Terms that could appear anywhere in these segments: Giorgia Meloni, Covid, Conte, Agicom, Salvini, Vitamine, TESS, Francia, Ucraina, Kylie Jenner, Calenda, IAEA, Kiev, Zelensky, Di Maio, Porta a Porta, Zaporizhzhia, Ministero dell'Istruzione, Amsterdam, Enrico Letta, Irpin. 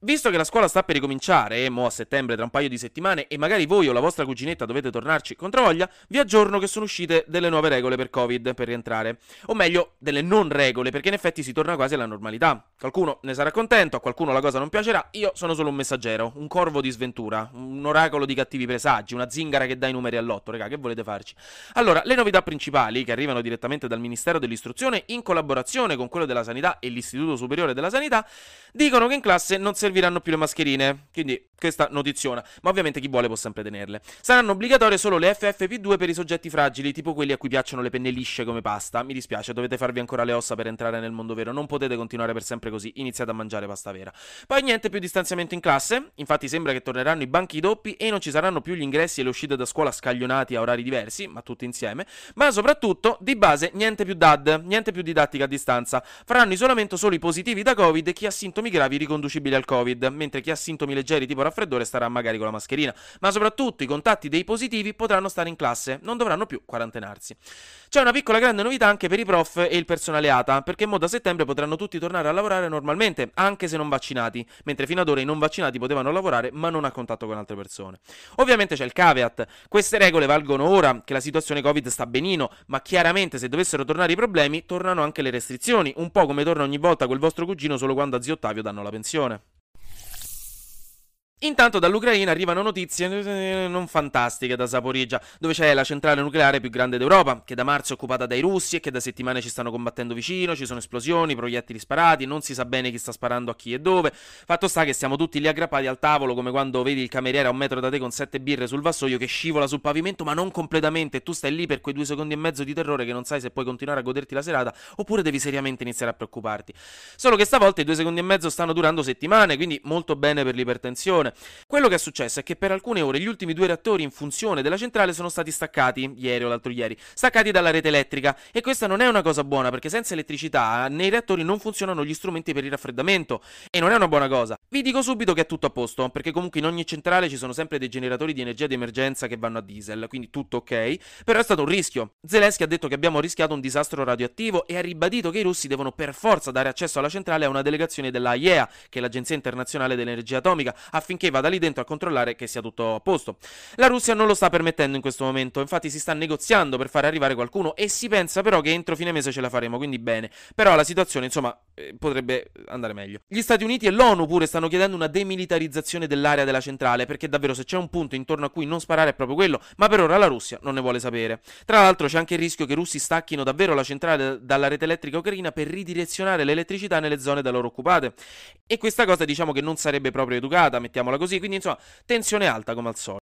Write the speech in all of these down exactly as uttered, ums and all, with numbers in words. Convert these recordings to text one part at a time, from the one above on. Visto che la scuola sta per ricominciare, e mo a settembre tra un paio di settimane, e magari voi o la vostra cuginetta dovete tornarci controvoglia, vi aggiorno che sono uscite delle nuove regole per Covid per rientrare. O meglio, delle non regole, perché in effetti si torna quasi alla normalità. Qualcuno ne sarà contento, a qualcuno la cosa non piacerà, io sono solo un messaggero, un corvo di sventura, un oracolo di cattivi presagi, una zingara che dà i numeri all'otto, raga, che volete farci? Allora, le novità principali, che arrivano direttamente dal Ministero dell'Istruzione, in collaborazione con quello della Sanità e l'Istituto Superiore della Sanità, dicono che in classe non si serviranno più le mascherine, quindi questa notiziona, ma ovviamente chi vuole può sempre tenerle. Saranno obbligatorie solo le F F P due per i soggetti fragili, tipo quelli a cui piacciono le penne lisce come pasta. Mi dispiace, dovete farvi ancora le ossa per entrare nel mondo vero, non potete continuare per sempre così, iniziate a mangiare pasta vera. Poi niente più distanziamento in classe, infatti sembra che torneranno i banchi doppi e non ci saranno più gli ingressi e le uscite da scuola scaglionati a orari diversi, ma tutti insieme, ma soprattutto di base niente più D A D, niente più didattica a distanza, faranno isolamento solo i positivi da Covid e chi ha sintomi gravi riconducibili al Covid. Covid, mentre chi ha sintomi leggeri tipo raffreddore starà magari con la mascherina, ma soprattutto i contatti dei positivi potranno stare in classe, non dovranno più quarantenarsi. C'è una piccola grande novità anche per i prof e il personale A T A, perché mo da settembre potranno tutti tornare a lavorare normalmente, anche se non vaccinati, mentre fino ad ora i non vaccinati potevano lavorare ma non a contatto con altre persone. Ovviamente c'è il caveat, queste regole valgono ora che la situazione Covid sta benino, ma chiaramente se dovessero tornare i problemi tornano anche le restrizioni, un po' come torna ogni volta quel vostro cugino solo quando a zio Ottavio danno la pensione. Intanto dall'Ucraina arrivano notizie non fantastiche da Zaporizhzhia, dove c'è la centrale nucleare più grande d'Europa, che da marzo è occupata dai russi e che da settimane ci stanno combattendo vicino, ci sono esplosioni, proiettili sparati, non si sa bene chi sta sparando a chi e dove. Fatto sta che siamo tutti lì aggrappati al tavolo, come quando vedi il cameriere a un metro da te con sette birre sul vassoio che scivola sul pavimento ma non completamente, e tu stai lì per quei due secondi e mezzo di terrore che non sai se puoi continuare a goderti la serata oppure devi seriamente iniziare a preoccuparti. Solo che stavolta i due secondi e mezzo stanno durando settimane, quindi molto bene per l'ipertensione. Quello che è successo è che per alcune ore gli ultimi due reattori in funzione della centrale sono stati staccati, ieri o l'altro ieri, staccati dalla rete elettrica, e questa non è una cosa buona, perché senza elettricità nei reattori non funzionano gli strumenti per il raffreddamento, e non è una buona cosa. Vi dico subito che è tutto a posto, perché comunque in ogni centrale ci sono sempre dei generatori di energia di emergenza che vanno a diesel, quindi tutto ok, però è stato un rischio. Zelensky ha detto che abbiamo rischiato un disastro radioattivo e ha ribadito che i russi devono per forza dare accesso alla centrale a una delegazione della I A E A, che è l'Agenzia Internazionale dell'Energia Atomica, affinché che vada lì dentro a controllare che sia tutto a posto. La Russia non lo sta permettendo in questo momento, infatti si sta negoziando per fare arrivare qualcuno e si pensa però che entro fine mese ce la faremo, quindi bene. Però la situazione, insomma, potrebbe andare meglio. Gli Stati Uniti e l'ONU pure stanno chiedendo una demilitarizzazione dell'area della centrale, perché davvero se c'è un punto intorno a cui non sparare è proprio quello, ma per ora la Russia non ne vuole sapere. Tra l'altro c'è anche il rischio che i russi stacchino davvero la centrale dalla rete elettrica ucraina per ridirezionare l'elettricità nelle zone da loro occupate, e questa cosa diciamo che non sarebbe proprio educata, mettiamo così, quindi insomma, tensione alta come al solito.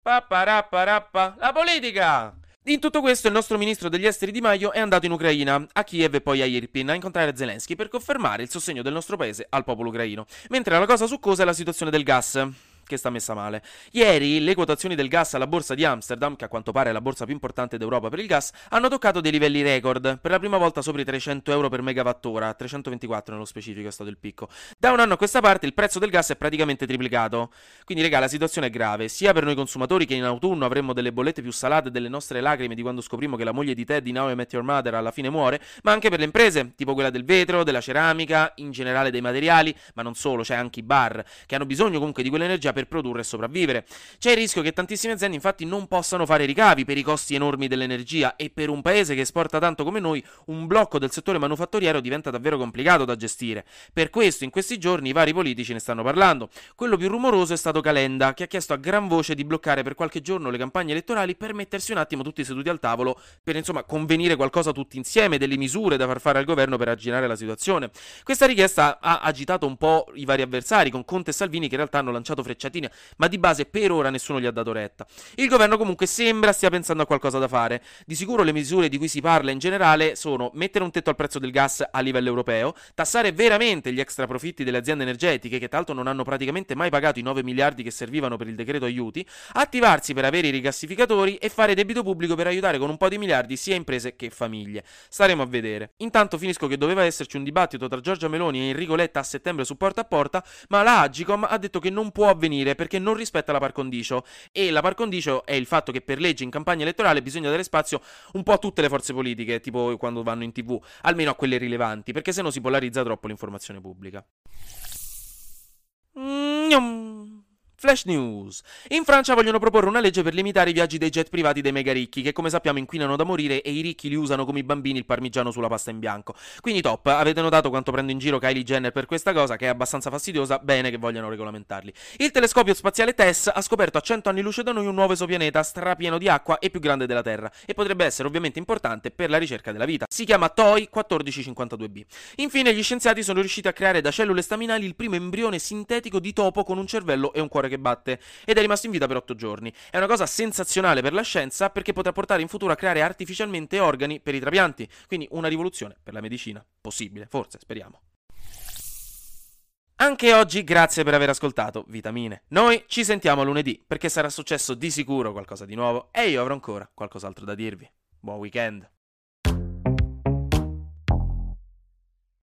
Paparapparappa, la politica! In tutto questo il nostro ministro degli esteri Di Maio è andato in Ucraina, a Kiev e poi a Irpin, a incontrare Zelensky per confermare il sostegno del nostro paese al popolo ucraino. Mentre la cosa succosa è la situazione del gas, che sta messa male. Ieri le quotazioni del gas alla borsa di Amsterdam, che a quanto pare è la borsa più importante d'Europa per il gas, hanno toccato dei livelli record, per la prima volta sopra i trecento euro per megawattora, trecentoventiquattro nello specifico è stato il picco. Da un anno a questa parte il prezzo del gas è praticamente triplicato, quindi regà la situazione è grave, sia per noi consumatori che in autunno avremmo delle bollette più salate delle nostre lacrime di quando scoprimo che la moglie di Ted di Now I Met Your Mother alla fine muore, ma anche per le imprese, tipo quella del vetro, della ceramica, in generale dei materiali, ma non solo, c'è anche i bar, che hanno bisogno comunque di quell'energia per produrre e sopravvivere. C'è il rischio che tantissime aziende infatti non possano fare ricavi per i costi enormi dell'energia, e per un paese che esporta tanto come noi, un blocco del settore manufatturiero diventa davvero complicato da gestire. Per questo in questi giorni i vari politici ne stanno parlando. Quello più rumoroso è stato Calenda, che ha chiesto a gran voce di bloccare per qualche giorno le campagne elettorali per mettersi un attimo tutti seduti al tavolo, per insomma convenire qualcosa tutti insieme, delle misure da far fare al governo per aggirare la situazione. Questa richiesta ha agitato un po' i vari avversari, con Conte e Salvini che in realtà hanno lanciato frecciatine, ma di base per ora nessuno gli ha dato retta. Il governo comunque sembra stia pensando a qualcosa da fare. Di sicuro le misure di cui si parla in generale sono mettere un tetto al prezzo del gas a livello europeo, tassare veramente gli extra profitti delle aziende energetiche, che tra l'altro non hanno praticamente mai pagato i nove miliardi che servivano per il decreto aiuti, attivarsi per avere i rigassificatori e fare debito pubblico per aiutare con un po' di miliardi sia imprese che famiglie. Staremo a vedere. Intanto finisco che doveva esserci un dibattito tra Giorgia Meloni e Enrico Letta a settembre su Porta a Porta, ma la Agicom ha detto che non può avvenire intervenire perché non rispetta la par condicio, e la par condicio è il fatto che per legge in campagna elettorale bisogna dare spazio un po' a tutte le forze politiche, tipo quando vanno in tv, almeno a quelle rilevanti, perché sennò si polarizza troppo l'informazione pubblica. Mm-hmm. Flash News. In Francia vogliono proporre una legge per limitare i viaggi dei jet privati dei mega ricchi, che come sappiamo inquinano da morire e i ricchi li usano come i bambini il parmigiano sulla pasta in bianco. Quindi top, avete notato quanto prendo in giro Kylie Jenner per questa cosa che è abbastanza fastidiosa, bene che vogliano regolamentarli. Il telescopio spaziale TESS ha scoperto a cento anni luce da noi un nuovo esopianeta strapieno di acqua e più grande della Terra, e potrebbe essere ovviamente importante per la ricerca della vita. Si chiama T O I quattordici cinquantadue B. Infine gli scienziati sono riusciti a creare da cellule staminali il primo embrione sintetico di topo con un cervello e un cuore che batte, ed è rimasto in vita per otto giorni. È una cosa sensazionale per la scienza, perché potrà portare in futuro a creare artificialmente organi per i trapianti, quindi una rivoluzione per la medicina possibile, forse, speriamo. Anche oggi grazie per aver ascoltato Vitamine. Noi ci sentiamo lunedì, perché sarà successo di sicuro qualcosa di nuovo e io avrò ancora qualcos'altro da dirvi. Buon weekend.